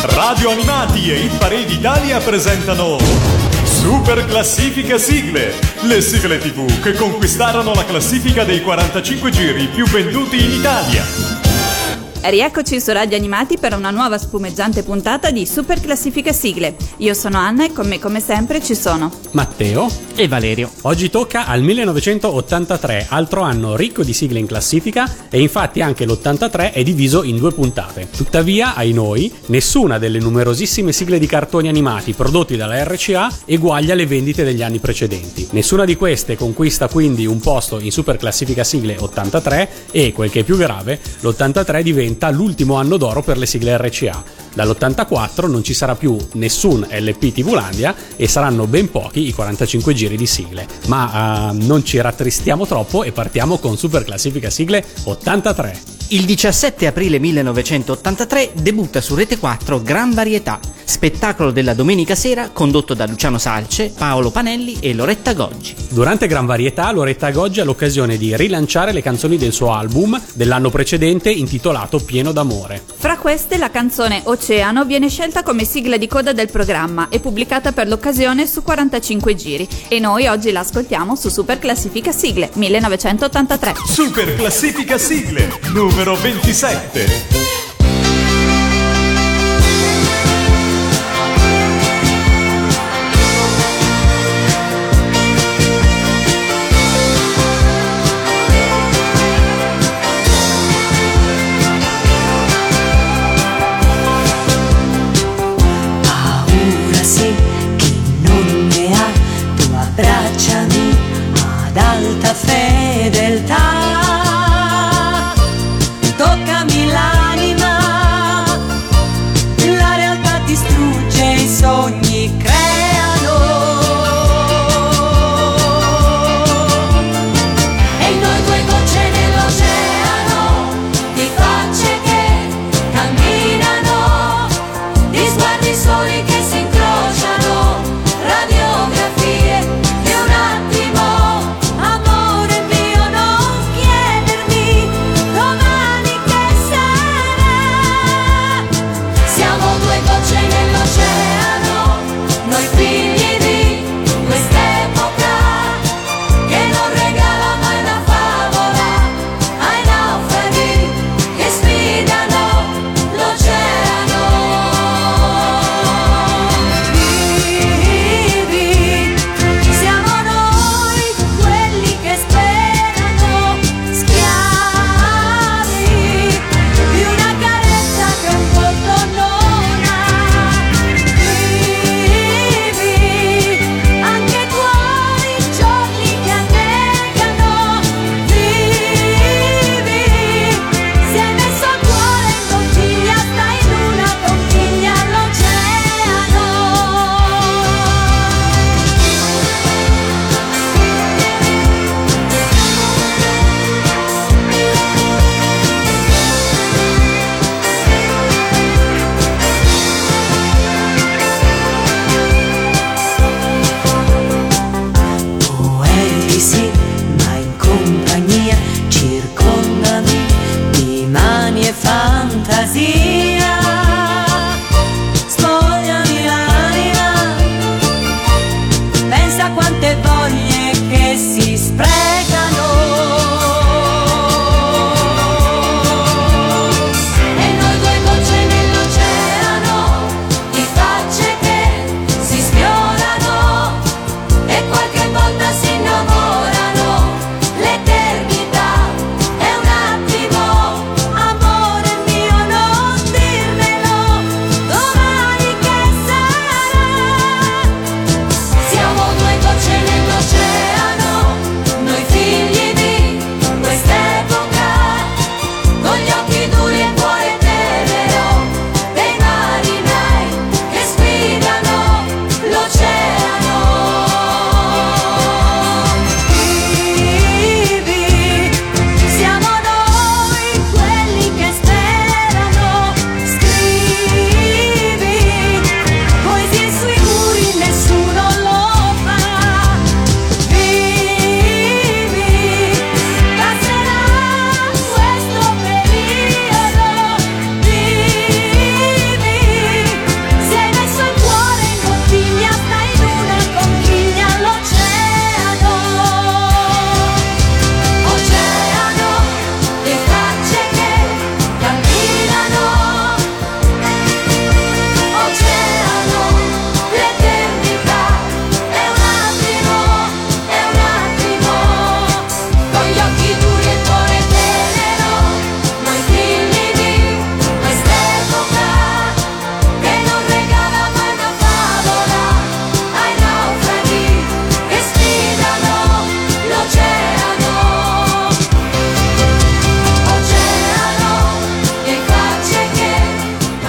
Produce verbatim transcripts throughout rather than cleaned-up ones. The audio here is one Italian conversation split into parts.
RadioAnimati e Hit Parade Italia presentano Super Classifica Sigle, le sigle tivù che conquistarono la classifica dei quarantacinque giri più venduti in Italia. Rieccoci su Radio Animati per una nuova spumeggiante puntata di Super Classifica Sigle. Io sono Anna e con me come sempre ci sono Matteo e Valerio. Oggi tocca al millenovecentottantatré, altro anno ricco di sigle in classifica, e infatti anche l'ottantatré è diviso in due puntate. Tuttavia, ai noi, nessuna delle numerosissime sigle di cartoni animati prodotti dalla erre ci a eguaglia le vendite degli anni precedenti. Nessuna di queste conquista quindi un posto in Super Classifica Sigle ottantatré e, quel che è più grave, l'ottantatré diventa l'ultimo anno d'oro per le sigle erre ci a. Dall'ottantaquattro non ci sarà più nessun elle pi Tivulandia e saranno ben pochi i quarantacinque giri di sigle. Ma uh, non ci rattristiamo troppo e partiamo con Super Classifica Sigle ottantatré. Il diciassette aprile millenovecentottantatré debutta su Rete quattro Gran Varietà, spettacolo della domenica sera condotto da Luciano Salce, Paolo Panelli e Loretta Goggi. Durante Gran Varietà, Loretta Goggi ha l'occasione di rilanciare le canzoni del suo album dell'anno precedente intitolato Pieno d'amore. Fra queste la canzone Oceano viene scelta come sigla di coda del programma e pubblicata per l'occasione su quarantacinque giri, e noi oggi la ascoltiamo su Super Classifica Sigle millenovecentottantatré. Super Classifica Sigle numero ventisette. Fedeltà, toccami l'anima.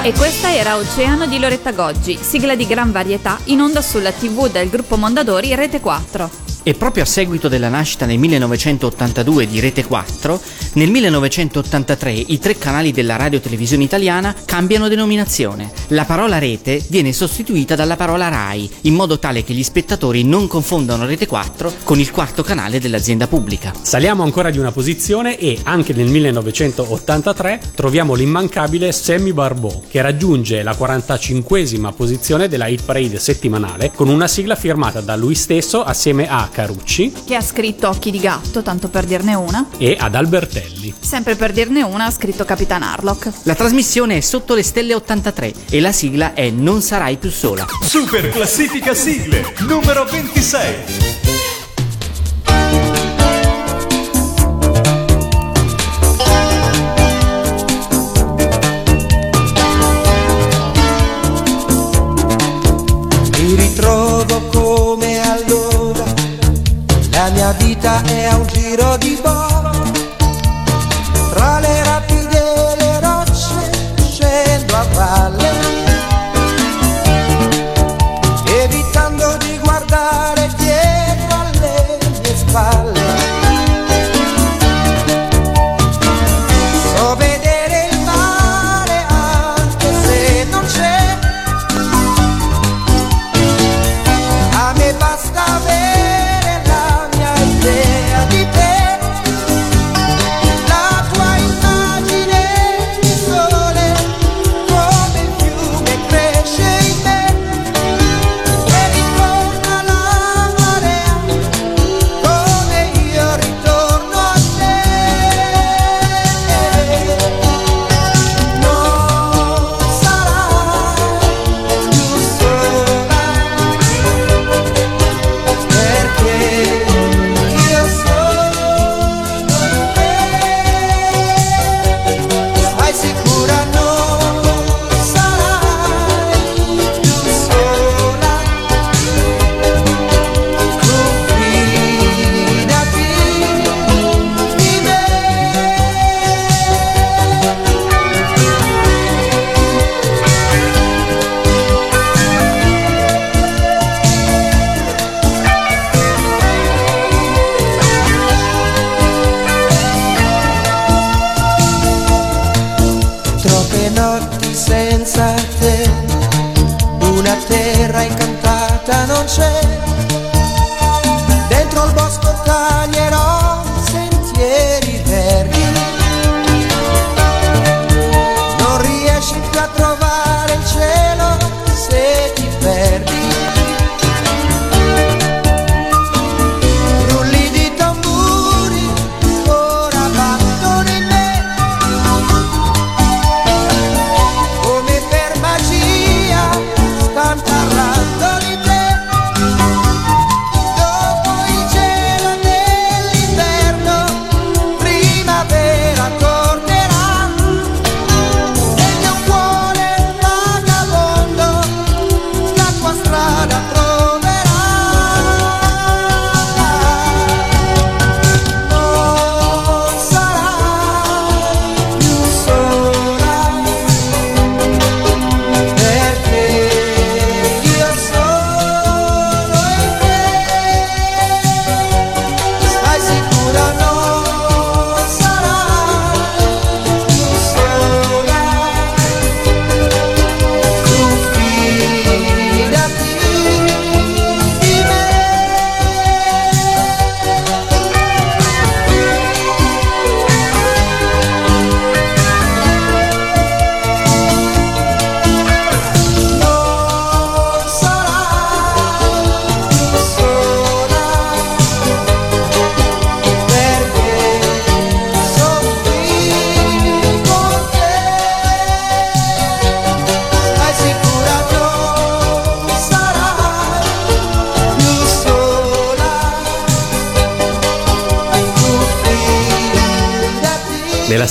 E questa era Oceano di Loretta Goggi, sigla di gran varietà in onda sulla tivù del gruppo Mondadori Rete quattro. E proprio a seguito della nascita nel millenovecentottantadue di Rete quattro, nel millenovecentottantatré i tre canali della radio-televisione italiana cambiano denominazione. La parola rete viene sostituita dalla parola Rai, in modo tale che gli spettatori non confondano Rete quattro con il quarto canale dell'azienda pubblica. Saliamo ancora di una posizione e anche nel millenovecentottantatré troviamo l'immancabile Sammy Barbot, che raggiunge la quarantacinquesima posizione della Hit Parade settimanale con una sigla firmata da lui stesso assieme a Carucci, che ha scritto Occhi di gatto, tanto per dirne una, e ad Albertelli, sempre per dirne una, ha scritto Capitan Harlock. La trasmissione è Sotto le stelle ottantatré e la sigla è Non sarai più sola. Super classifica sigle numero ventisei. Mi ritrovo come allora, la mia vita è a un giro di bolla, tra le rapide e le rocce scendo a valle, evitando di guardare dietro alle mie spalle. So vedere il mare anche se non c'è, a me basta vedere.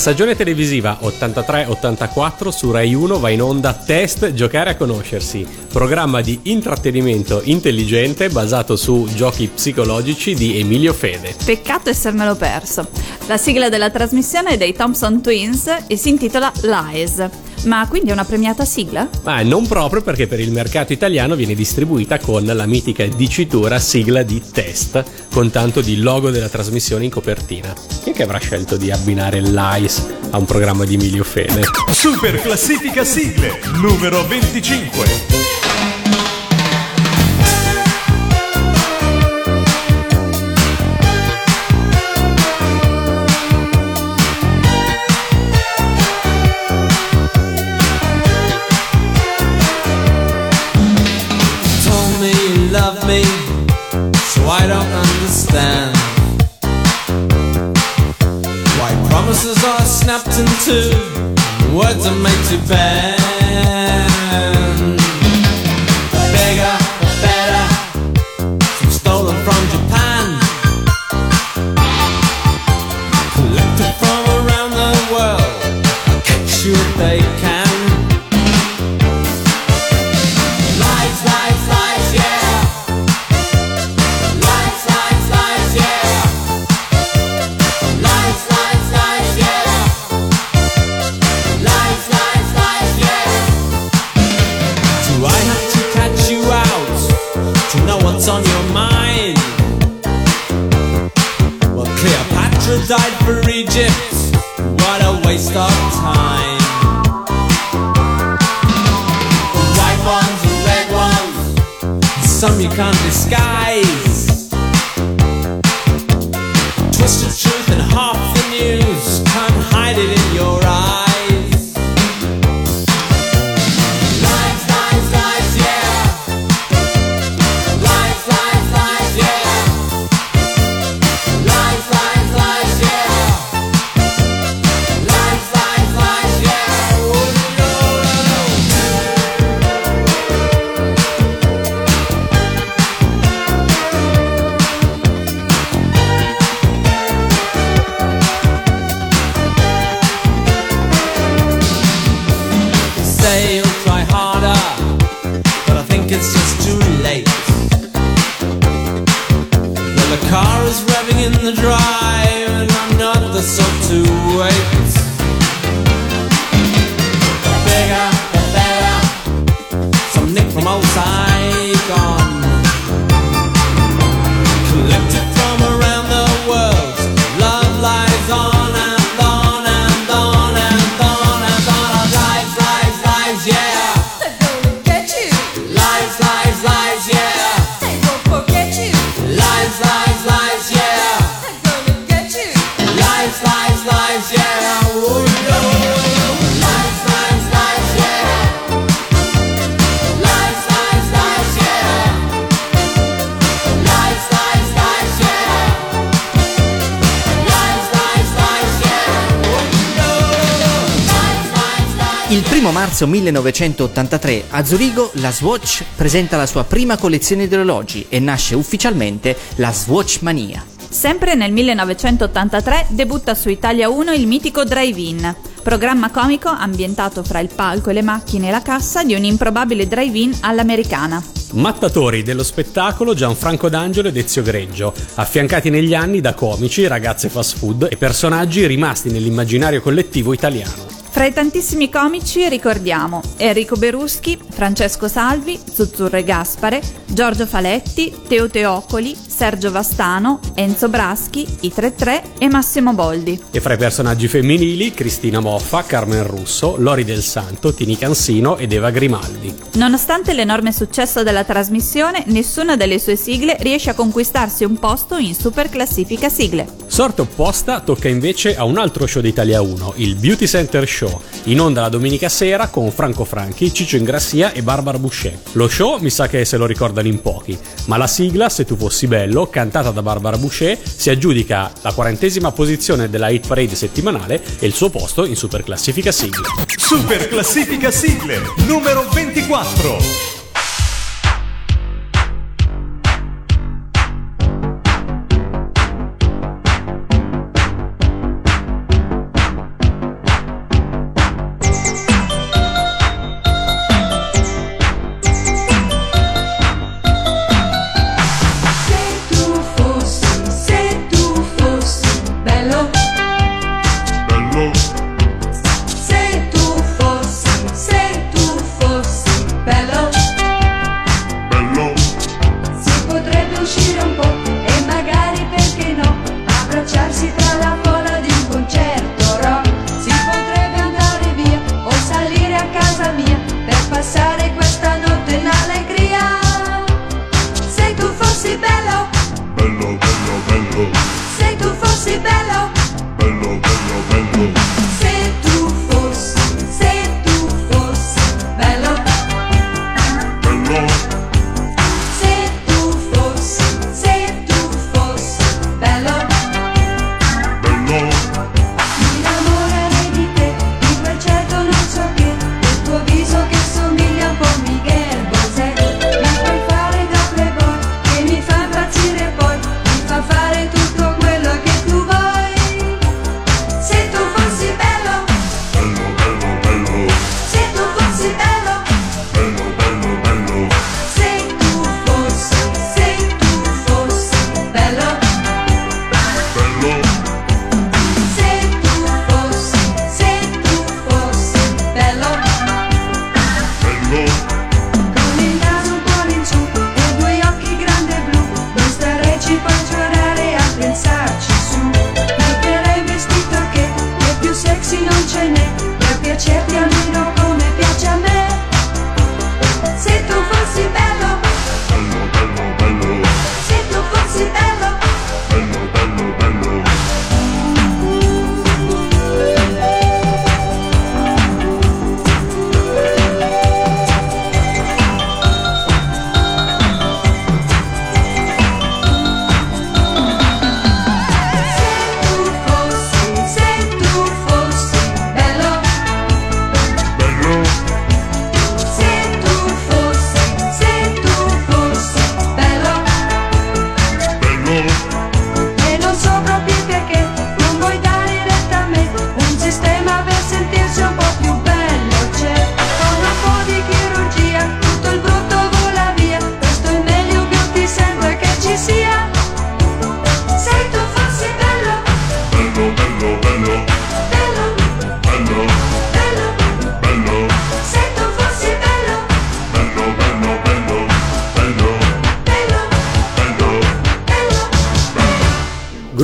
Stagione televisiva ottantatré ottantaquattro su Rai uno va in onda Test Giocare a conoscersi, programma di intrattenimento intelligente basato su giochi psicologici di Emilio Fede. Peccato essermelo perso. La sigla della trasmissione è dei Thompson Twins e si intitola Lies. Ma quindi è una premiata sigla? Ah, non proprio, perché per il mercato italiano viene distribuita con la mitica e dicitura sigla di test, con tanto di logo della trasmissione in copertina. Chi è che avrà scelto di abbinare l'I C E a un programma di Emilio Fede? Super Classifica Sigle, numero venticinque. Snapped into words are made to bend. Bigger, better, some stolen from Japan, collected from around the world. I'll catch you if they can. Lies, lies, lies, yeah. Lies, lies, lies, yeah. Lies, lies, lies, yeah. On your mind. Well, Cleopatra died for Egypt. What a waste of time. The white ones, the red ones, some you can't disguise. Twisted truth and half the news, can't hide it in your eyes. millenovecentottantatré a Zurigo la Swatch presenta la sua prima collezione di orologi e nasce ufficialmente la Swatch Mania. Sempre nel millenovecentottantatré debutta su Italia uno il mitico Drive-In, programma comico ambientato fra il palco e le macchine e la cassa di un improbabile drive-in all'americana. Mattatori dello spettacolo Gianfranco D'Angelo ed Ezio Greggio, affiancati negli anni da comici, ragazze fast food e personaggi rimasti nell'immaginario collettivo italiano. Tra i tantissimi comici ricordiamo Enrico Beruschi, Francesco Salvi, Zuzzurre Gaspare, Giorgio Faletti, Teo Teocoli, Sergio Vastano, Enzo Braschi, i tre tre e Massimo Boldi. E fra i personaggi femminili Cristina Moffa, Carmen Russo, Lori del Santo, Tini Cansino ed Eva Grimaldi. Nonostante l'enorme successo della trasmissione, nessuna delle sue sigle riesce a conquistarsi un posto in Super Classifica Sigle. Sorte opposta tocca invece a un altro show di Italia uno, il Beauty Center Show, in onda la domenica sera con Franco Franchi, Ciccio Ingrassia e Barbara Boucher. Lo show mi sa che se lo ricordano in pochi, ma la sigla Se tu fossi bello, cantata da Barbara Boucher, si aggiudica la quarantesima posizione della Hit Parade settimanale e il suo posto in Super Classifica Sigle. Super Classifica Sigle, numero ventiquattro. Se tu fossi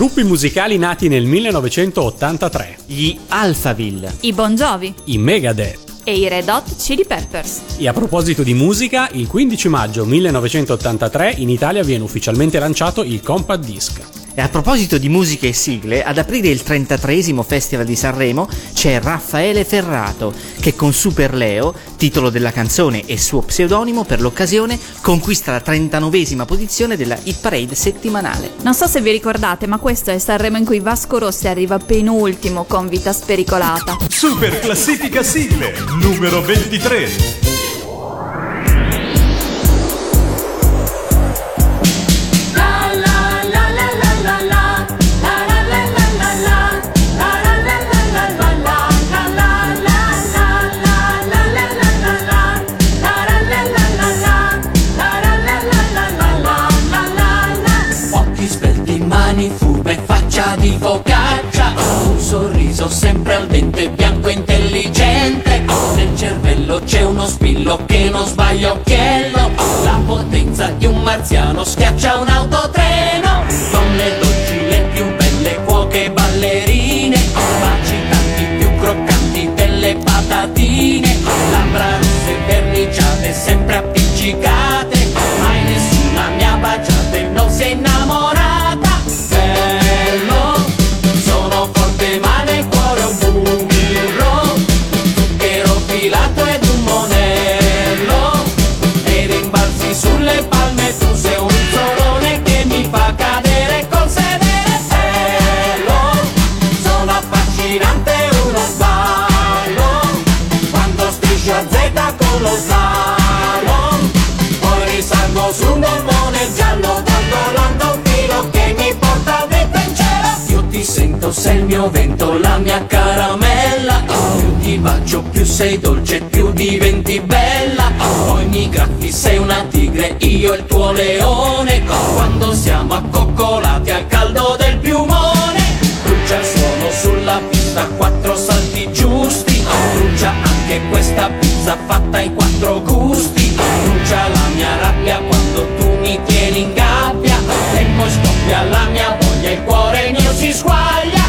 Gruppi musicali nati nel millenovecentottantatré: gli Alphaville, i Bon Jovi, i Megadeth e i Red Hot Chili Peppers. E a proposito di musica, il quindici maggio millenovecentottantatré in Italia viene ufficialmente lanciato il Compact Disc. E a proposito di musiche e sigle, ad aprire il trentatreesimo Festival di Sanremo c'è Raffaele Ferrato, che con Super Leo, titolo della canzone e suo pseudonimo per l'occasione, conquista la trentanovesima posizione della Hit Parade settimanale. Non so se vi ricordate, ma questo è Sanremo in cui Vasco Rossi arriva penultimo con Vita Spericolata. Super Classifica Sigle, numero ventitré. Di focaccia, un sorriso sempre al dente, bianco intelligente, nel cervello c'è uno spillo che non sbaglia occhiello, la potenza di un marziano schiaccia un autotreno, donne dolci le più belle, cuoche ballerine, baci tanti più croccanti delle patatine, labbra rosse verniciate sempre appiccicate, mai nessuna mi ha baciato e non si è innamorata. Sei il mio vento, la mia caramella, oh. Più ti bacio, più sei dolce, più diventi bella, oh. Poi mi graffi, sei una tigre, io il tuo leone, oh. Quando siamo accoccolati al caldo del piumone, brucia il suono sulla pista, quattro salti giusti, oh. Brucia anche questa pizza fatta in quattro gusti, oh. Brucia la mia rabbia quando tu mi tieni in gabbia, oh. E poi scoppia la mia voglia, il cuore mio si squaglia.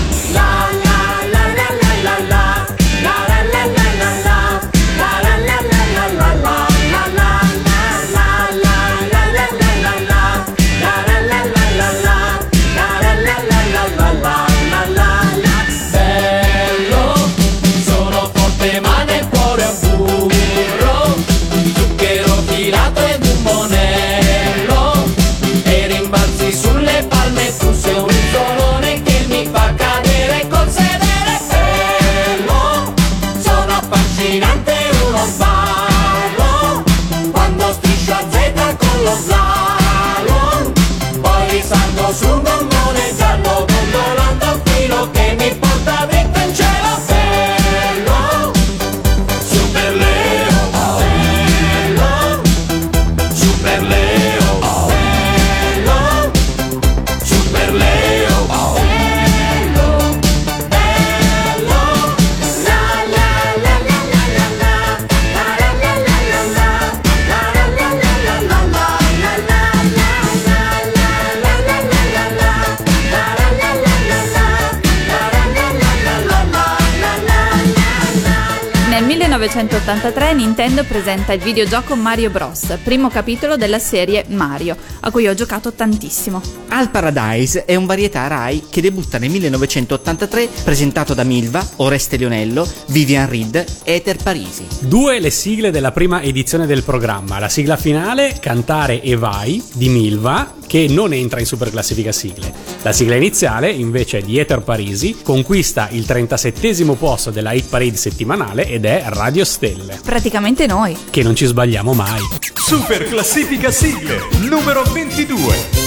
millenovecentottantatré Nintendo presenta il videogioco Mario Bros, primo capitolo della serie Mario, a cui ho giocato tantissimo. Al Paradise è un varietà Rai che debutta nel millenovecentottantatré, presentato da Milva, Oreste Lionello, Vivian Reed e Ether Parisi. Due le sigle della prima edizione del programma, la sigla finale, Cantare e Vai, di Milva, che non entra in Super Classifica Sigle. La sigla iniziale, invece, è di Ether Parisi, conquista il trentasettesimo posto della Hit Parade settimanale ed è Radio Stelle. Praticamente noi. Che non ci sbagliamo mai. Super Classifica Sigle, numero ventidue.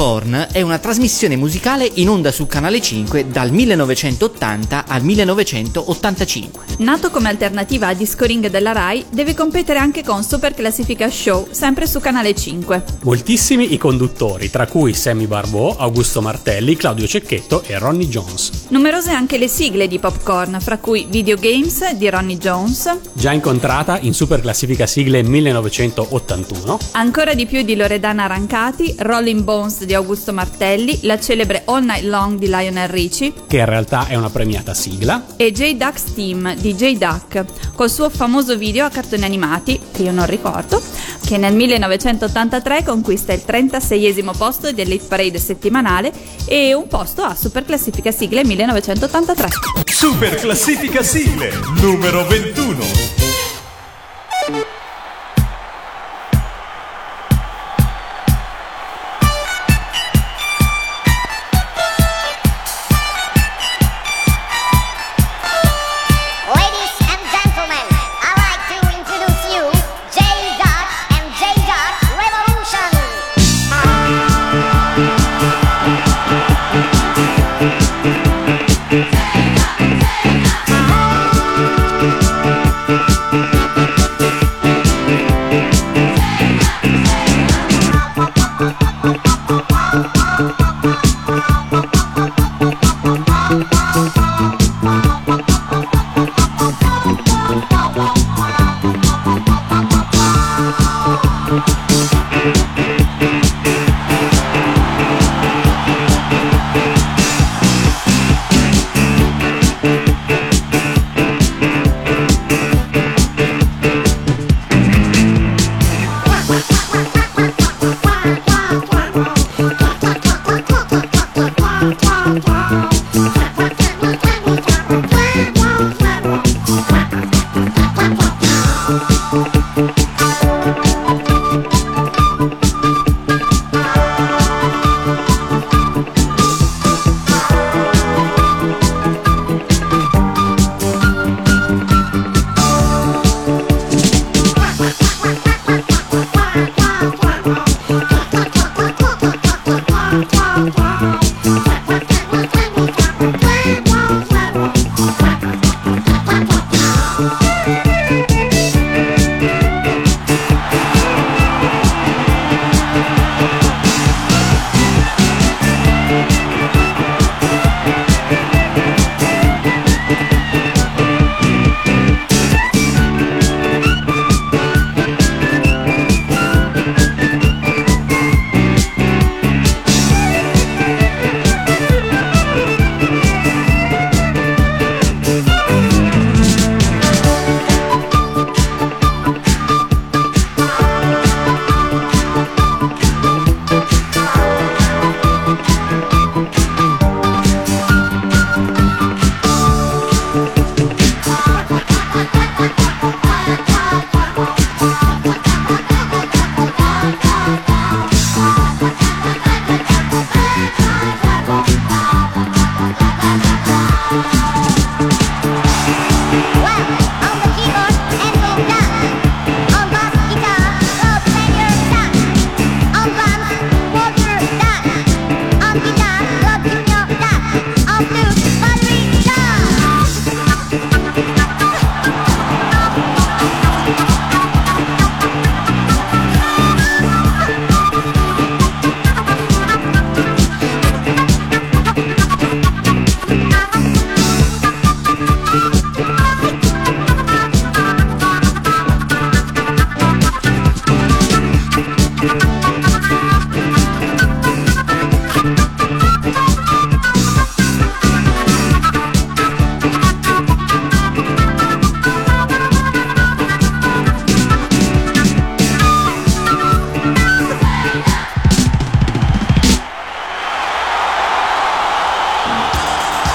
Corn è una trasmissione musicale in onda su Canale cinque dal millenovecentottanta al millenovecentottantacinque. Nato come alternativa a Disco Ring della Rai, deve competere anche con Super Classifica Show, sempre su Canale cinque. Moltissimi i conduttori, tra cui Sammy Barbot, Augusto Martelli, Claudio Cecchetto e Ronnie Jones. Numerose anche le sigle di Popcorn, fra cui Videogames di Ronnie Jones, già incontrata in Super Classifica Sigle millenovecentottantuno, Ancora di più di Loredana Rancati, Rolling Bones di Augusto Martelli, la celebre All Night Long di Lionel Richie, che in realtà è una premiata sigla, e J-Duck's Team di J-Duck, col suo famoso video a cartoni animati, che io non ricordo, che nel millenovecentottantatré conquista il trentaseiesimo posto dell'Hit Parade settimanale e un posto a Super Classifica Sigle millenovecentottantatré. Super Classifica Sigle numero ventuno.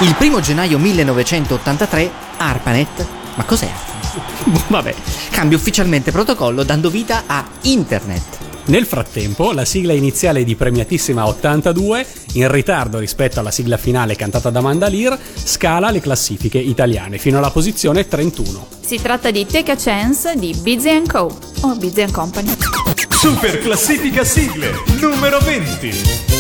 Il primo gennaio millenovecentottantatré ARPANET, ma cos'è ARPANET? Vabbè, cambia ufficialmente protocollo dando vita a Internet. Nel frattempo, la sigla iniziale di Premiatissima ottantadue, in ritardo rispetto alla sigla finale cantata da Mandalir, scala le classifiche italiane fino alla posizione trentuno. Si tratta di Take a Chance di Bizzy and Co. o Bizzy and Company. Super Classifica Sigle numero venti.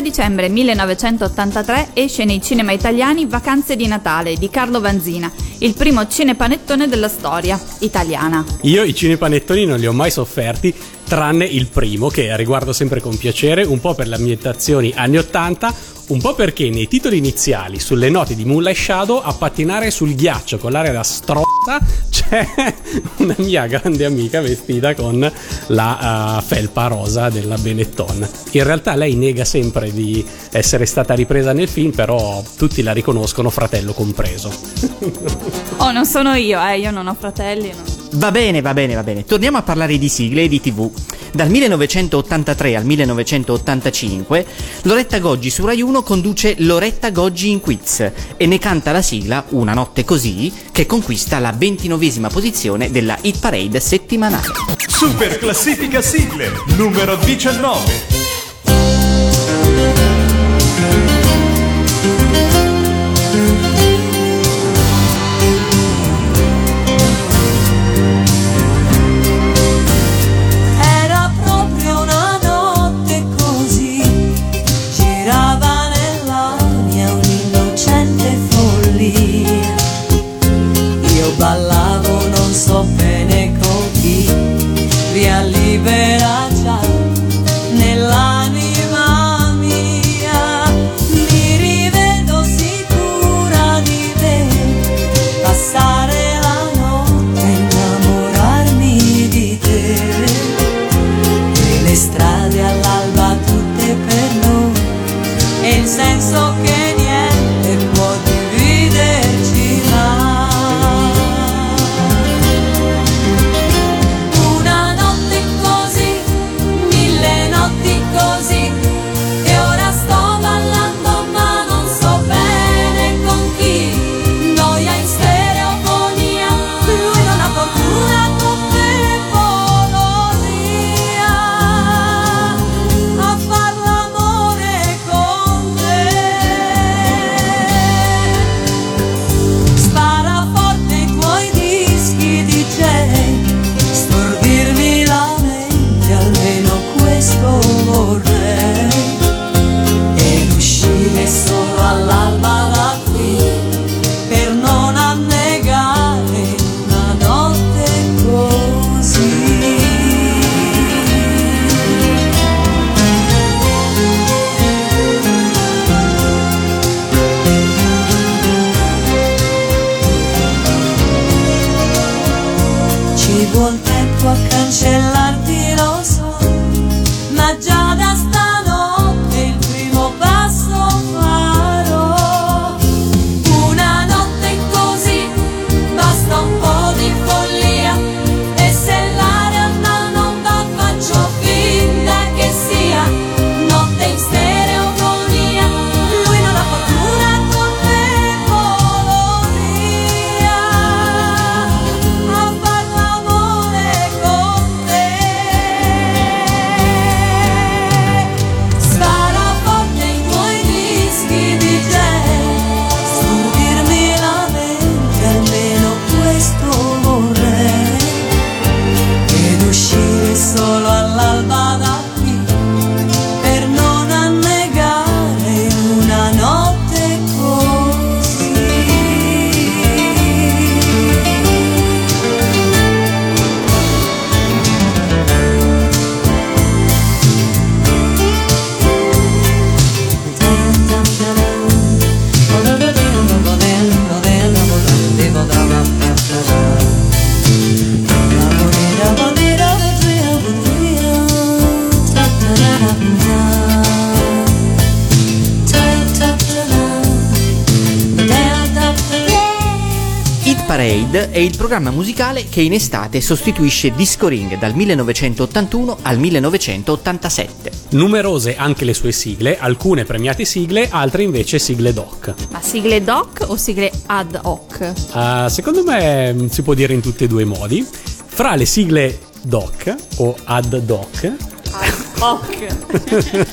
Dicembre millenovecentottantatré esce nei cinema italiani Vacanze di Natale di Carlo Vanzina, il primo cinepanettone della storia italiana. Io i cinepanettoni non li ho mai sofferti, tranne il primo, che riguardo sempre con piacere, un po' per le ambientazioni anni ottanta, un po' perché nei titoli iniziali, sulle note di Moonlight Shadow, a pattinare sul ghiaccio con l'aria da strozza c'è una mia grande amica vestita con la uh, felpa rosa della Benetton. In realtà lei nega sempre di essere stata ripresa nel film, però tutti la riconoscono, fratello compreso. Oh, non sono io, eh, io non ho fratelli, no. Va bene, va bene, va bene. Torniamo a parlare di sigle e di tivù. Dal millenovecentottantatré al millenovecentottantacinque Loretta Goggi su Rai uno conduce Loretta Goggi in Quiz e ne canta la sigla Una notte così, che conquista la ventinovesima posizione della Hit Parade settimanale. Super Classifica Sigle numero diciannove. Parade è il programma musicale che in estate sostituisce Disco Ring dal millenovecentottantuno al millenovecentottantasette. Numerose anche le sue sigle, alcune premiate sigle, altre invece sigle doc. Ma sigle doc o sigle ad hoc? Uh, secondo me si può dire in tutti e due i modi. Fra le sigle doc o ad doc, ad hoc.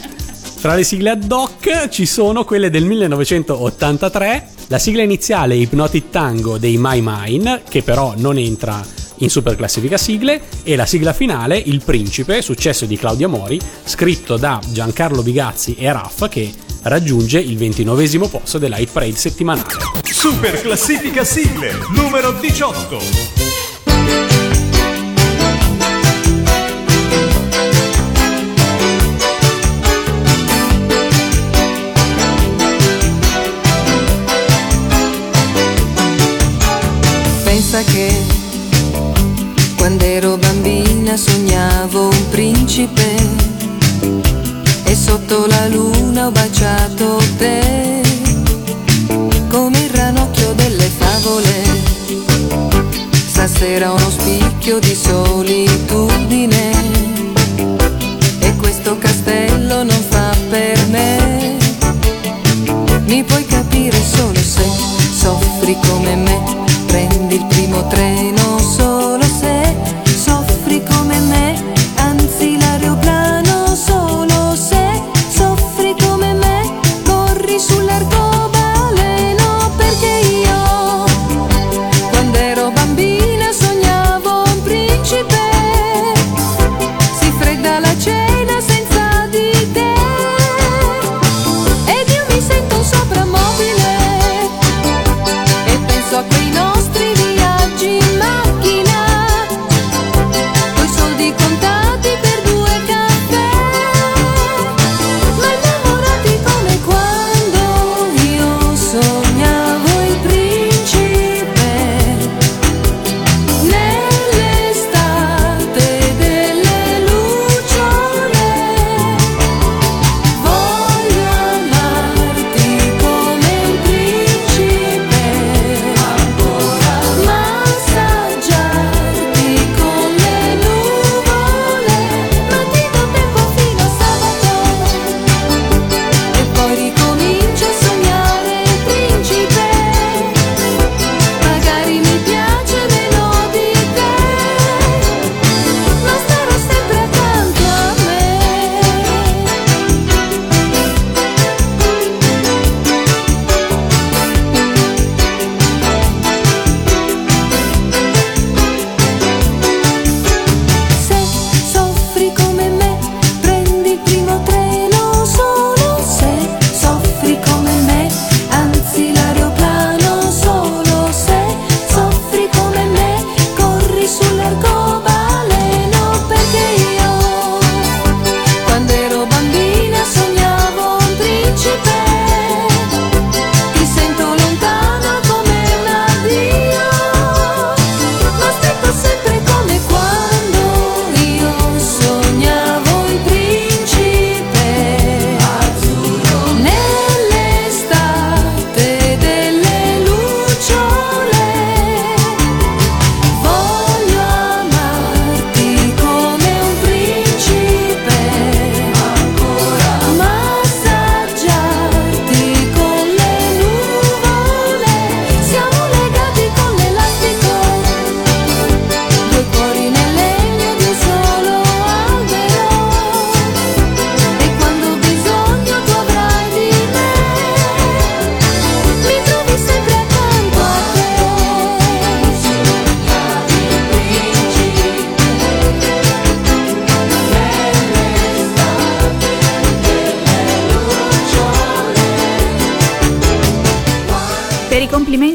Tra le sigle ad hoc ci sono quelle del millenovecentottantatré, la sigla iniziale Hypnotic Tango dei My Mine, che però non entra in Super Classifica Sigle, e la sigla finale Il Principe, successo di Claudia Mori, scritto da Giancarlo Bigazzi e Raff, che raggiunge il ventinovesimo posto della Hit Parade settimanale. Super Classifica Sigle numero diciotto. Che quando ero bambina sognavo un principe e sotto la luna ho baciato te come il ranocchio delle favole. Stasera uno spicchio di solitudine e questo castello non fa per me. Mi puoi capire solo se soffri come me. Prendi il primo treno solo se soffri come me, anzi l'aeroplano solo se soffri come me, corri sull'arcobaleno perché io, quando ero bambina sognavo un principe, si fredda la cena senza di te ed io mi sento un soprammobile e penso a quei nostri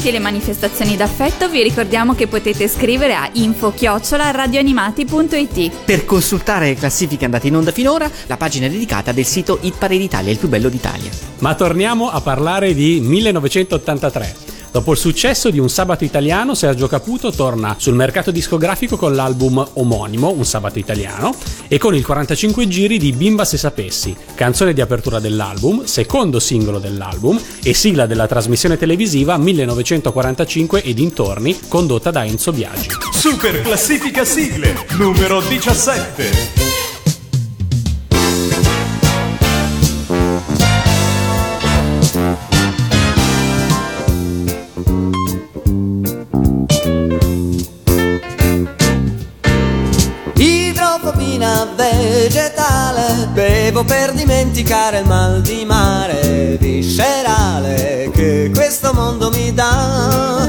e le manifestazioni d'affetto. Vi ricordiamo che potete scrivere a info chiocciola radioanimati punto it. Per consultare le classifiche andate in onda finora, la pagina dedicata del sito Hit Parade Italia, il più bello d'Italia. Ma torniamo a parlare di millenovecentottantatré. Dopo il successo di Un sabato italiano, Sergio Caputo torna sul mercato discografico con l'album omonimo, Un sabato italiano, e con il quarantacinque giri di Bimba se sapessi, canzone di apertura dell'album, secondo singolo dell'album e sigla della trasmissione televisiva millenovecentoquarantacinque e dintorni, condotta da Enzo Biagi. Super Classifica Sigle, numero diciassette. Vegetale, bevo per dimenticare il mal di mare viscerale che questo mondo mi dà.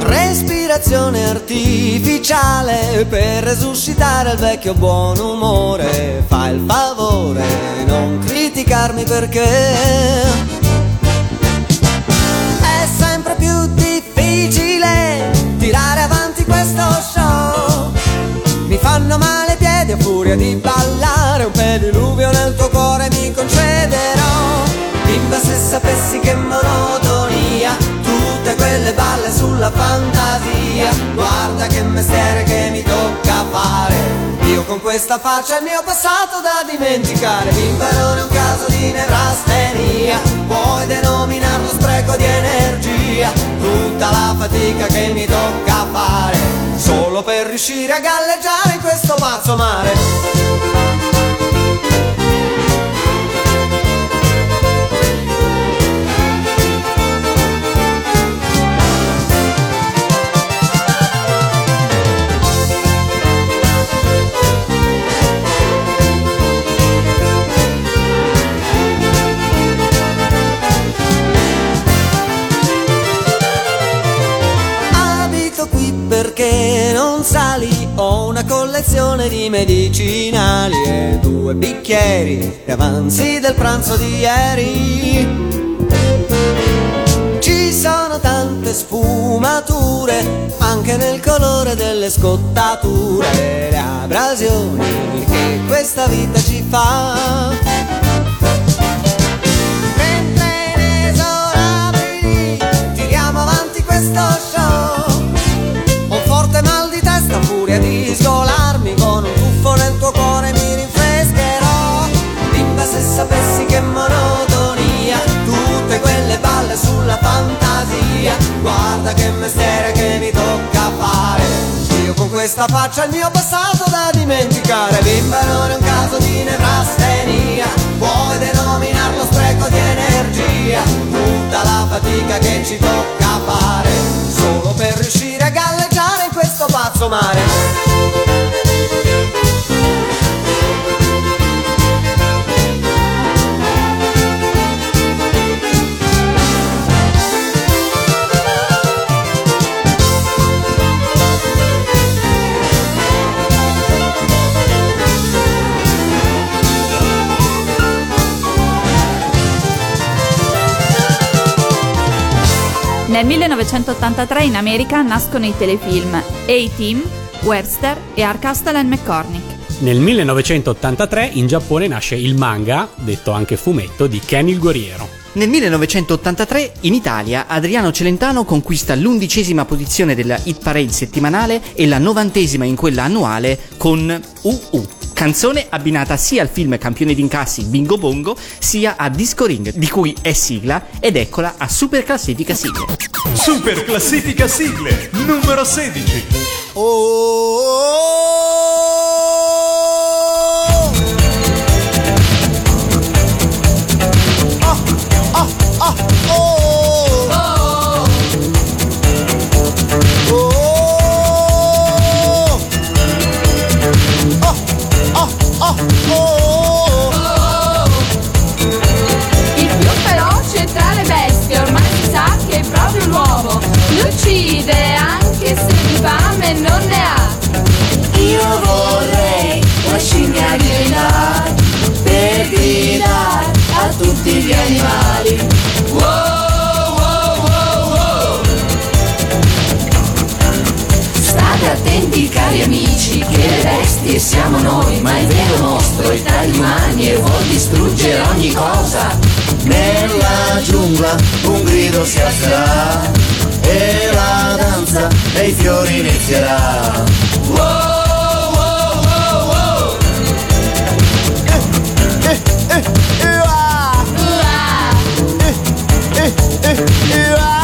Respirazione artificiale per resuscitare il vecchio buon umore. Fai il favore, non criticarmi perché è sempre più difficile tirare avanti questo show. Mi fanno male i piedi a furia di ballare, un pediluvio nel tuo cuore mi concederò. Bimba se sapessi che monotonia, tutte quelle balle sulla fantasia. Guarda che mestiere che mi tocca fare, io con questa faccia il mio passato da dimenticare. Bimba non è un caso di nevrastenia, puoi denominarlo spreco di energia. Tutta la fatica che mi tocca fare solo per riuscire a galleggiare in questo pazzo mare. Perché non sali, ho una collezione di medicinali e due bicchieri e avanzi del pranzo di ieri. Ci sono tante sfumature anche nel colore delle scottature, le abrasioni che questa vita ci fa. Mentre inesorabili tiriamo avanti questo show, forte mal di testa, furia di sgolarmi, con un tuffo nel tuo cuore mi rinfrescherò. Bimba se sapessi che monotonia, tutte quelle balle sulla fantasia. Guarda che mestiere che mi tocca fare, io con questa faccia il mio passato da dimenticare. Bimba non è un caso di nevrastenia, puoi denominarlo spreco di energia. Tutta la fatica che ci tocca fare solo per riuscire a galleggiare questo pazzo mare. Nel millenovecentottantatré in America nascono i telefilm A-Team, Webster e R. Castle and McCormick. Nel millenovecentottantatré in Giappone nasce il manga, detto anche fumetto, di Ken il guerriero. Nel millenovecentottantatré in Italia Adriano Celentano conquista l'undicesima posizione della Hit Parade settimanale e la novantesima in quella annuale con U U, canzone abbinata sia al film campione d'incassi Bingo Bongo sia a Disco Ring, di cui è sigla, ed eccola a Super Classifica Sigle. Super Classifica Sigle, numero sedici. Oh, oh, oh, oh, oh, oh. Oh, oh, oh. Il più feroce tra le bestie ormai si sa che è proprio l'uomo, li uccide anche se di fame non ne ha. Io vorrei una scimmia gridare per gridare a tutti gli animali. Wow. Attenti cari amici che le bestie siamo noi, ma il vero mostro è tra gli umani e vuol distruggere ogni cosa. Nella giungla un grido si alzerà e la danza dei fiori inizierà. Wow, wow, wow, wow. Eh, eh, eh, uah. Uah. Eh, eh, eh, uah.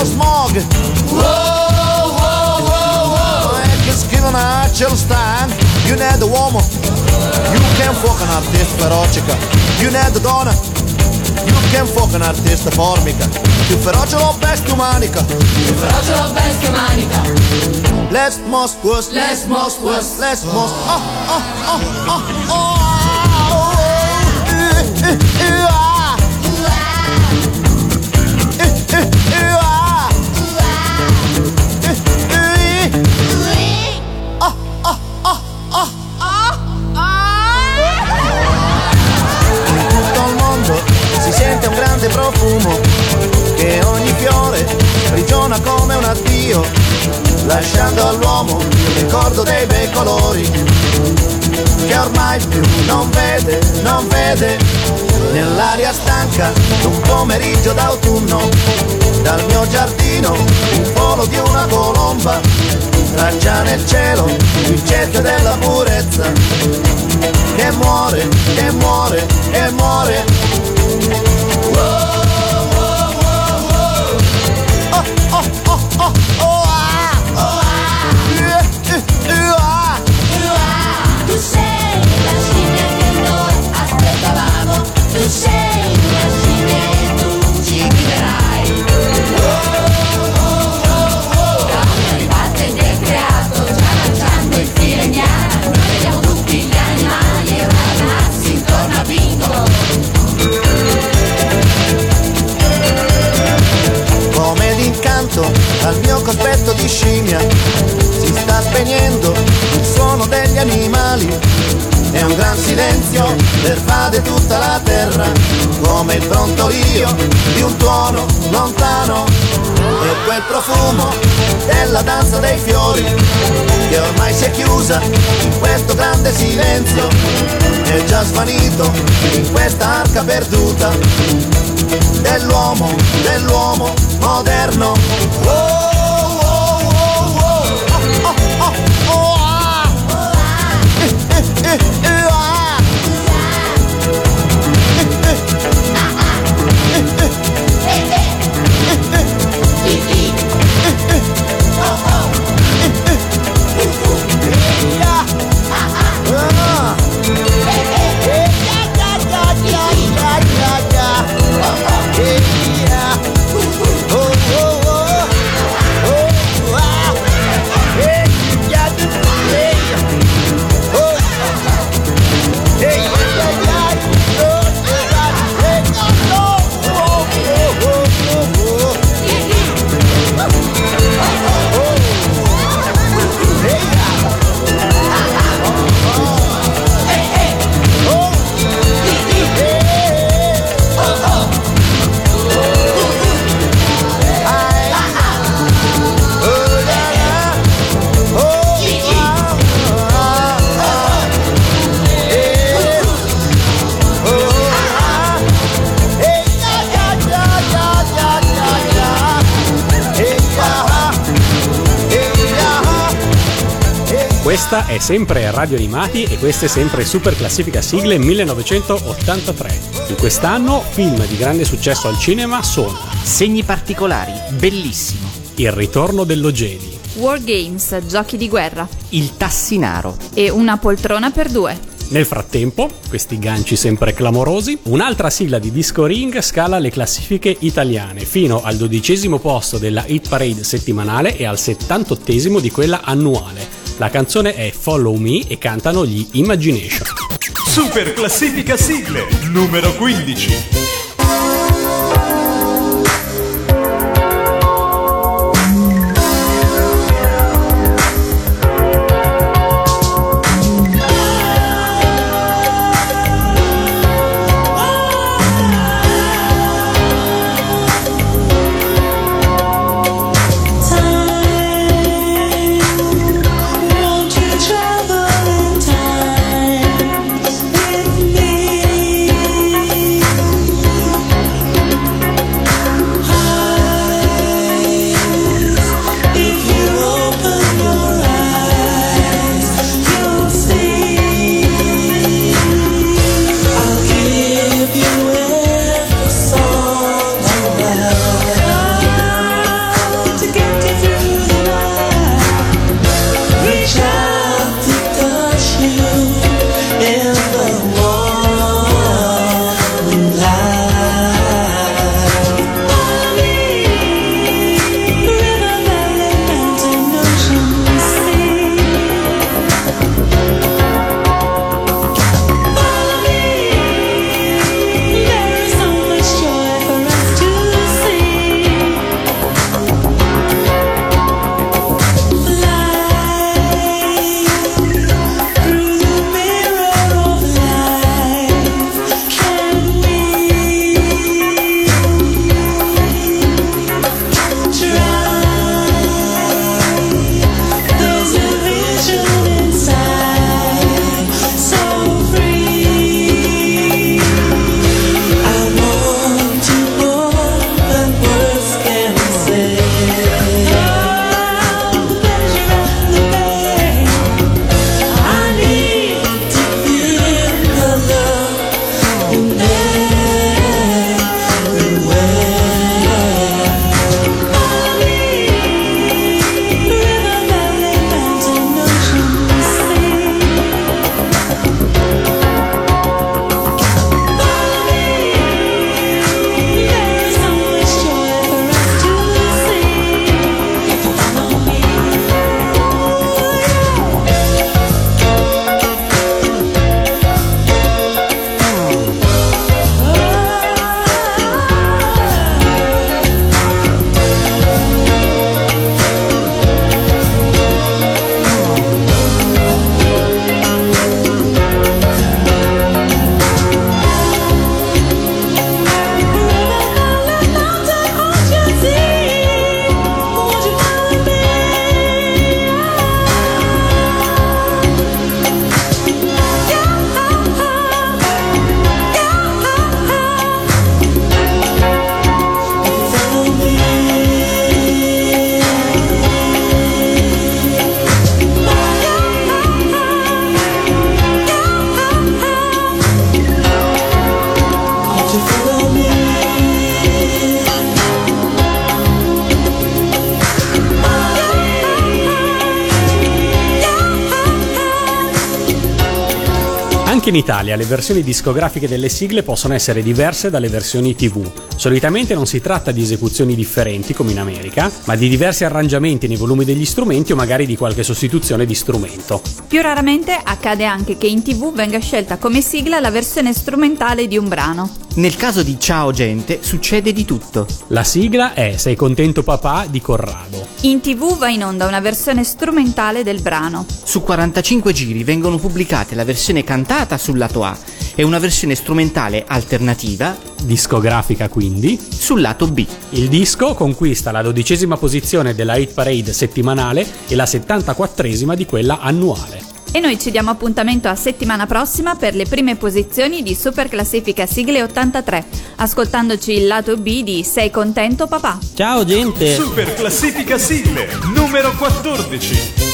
Smog. Whoa, whoa, whoa, whoa. I just given a chill's time. You need the woman. You can fuck an artista feroce. You need the donna. You can fuck an artista formica. Più feroce o bestia umanica. Più feroce o bestia umanica. Let's most worst. Let's most worst. Let's most. Oh, oh, oh, oh, oh, oh, oh, oh, oh. Sente un grande profumo che ogni fiore prigiona come un addio, lasciando all'uomo il ricordo dei bei colori che ormai più non vede, non vede. Nell'aria stanca d'un pomeriggio d'autunno, dal mio giardino il volo di una colomba traccia nel cielo il cerchio della purezza che muore, che muore, che muore. Tu sei la scimmia che noi aspettavamo, tu sei la scimmia e tu ci guiderai. La unione di parte che hai creato, già lanciando il filo in diana, noi vediamo tutti gli animali e ragazzi intorno a Bingo. Come d'incanto al mio cospetto di scimmia si sta spegnendo il suono degli animali e un gran silenzio pervade tutta la terra come il brontolio di un tuono lontano e quel profumo della danza dei fiori che ormai si è chiusa in questo grande silenzio è già svanito in questa arca perduta dell'uomo, dell'uomo moderno. Oh, oh, oh, oh. Oh, oh, oh, oh. Eh, eh, eh, eh, ah. Eh, eh. Yeah. Oh, oh, oh, oh, oh, wow. Hey, yeah, this is great. Oh, hey, yeah, yeah, oh, hey, oh, oh, oh, oh, oh, hey, yeah, hey, hey, oh, hey, oh, oh. Questa è sempre RadioAnimati e questa è sempre Super Classifica Sigle millenovecentottantatré. In quest'anno film di grande successo al cinema sono Segni particolari, bellissimo, Il ritorno dello Jedi, War Games, giochi di guerra, Il tassinaro e Una poltrona per due. Nel frattempo, questi ganci sempre clamorosi, un'altra sigla di Disco Ring scala le classifiche italiane fino al dodicesimo posto della Hit Parade settimanale e al settantottesimo di quella annuale. La canzone è Follow Me e cantano gli Imagination. Super Classifica Sigle, numero quindici. Anche in Italia le versioni discografiche delle sigle possono essere diverse dalle versioni tivù. Solitamente non si tratta di esecuzioni differenti, come in America, ma di diversi arrangiamenti nei volumi degli strumenti o magari di qualche sostituzione di strumento. Più raramente accade anche che in tivù venga scelta come sigla la versione strumentale di un brano. Nel caso di Ciao Gente succede di tutto. La sigla è Sei contento papà di Corrado. In tivù va in onda una versione strumentale del brano. Su quarantacinque giri vengono pubblicate la versione cantata sul lato A e una versione strumentale alternativa, discografica quindi, sul lato B. Il disco conquista la dodicesima posizione della Hit Parade settimanale e la settantaquattresima di quella annuale. E noi ci diamo appuntamento a settimana prossima per le prime posizioni di Super Classifica Sigle ottantatré, ascoltandoci il lato B di Sei contento papà. Ciao gente! Super Classifica Sigle numero quattordici.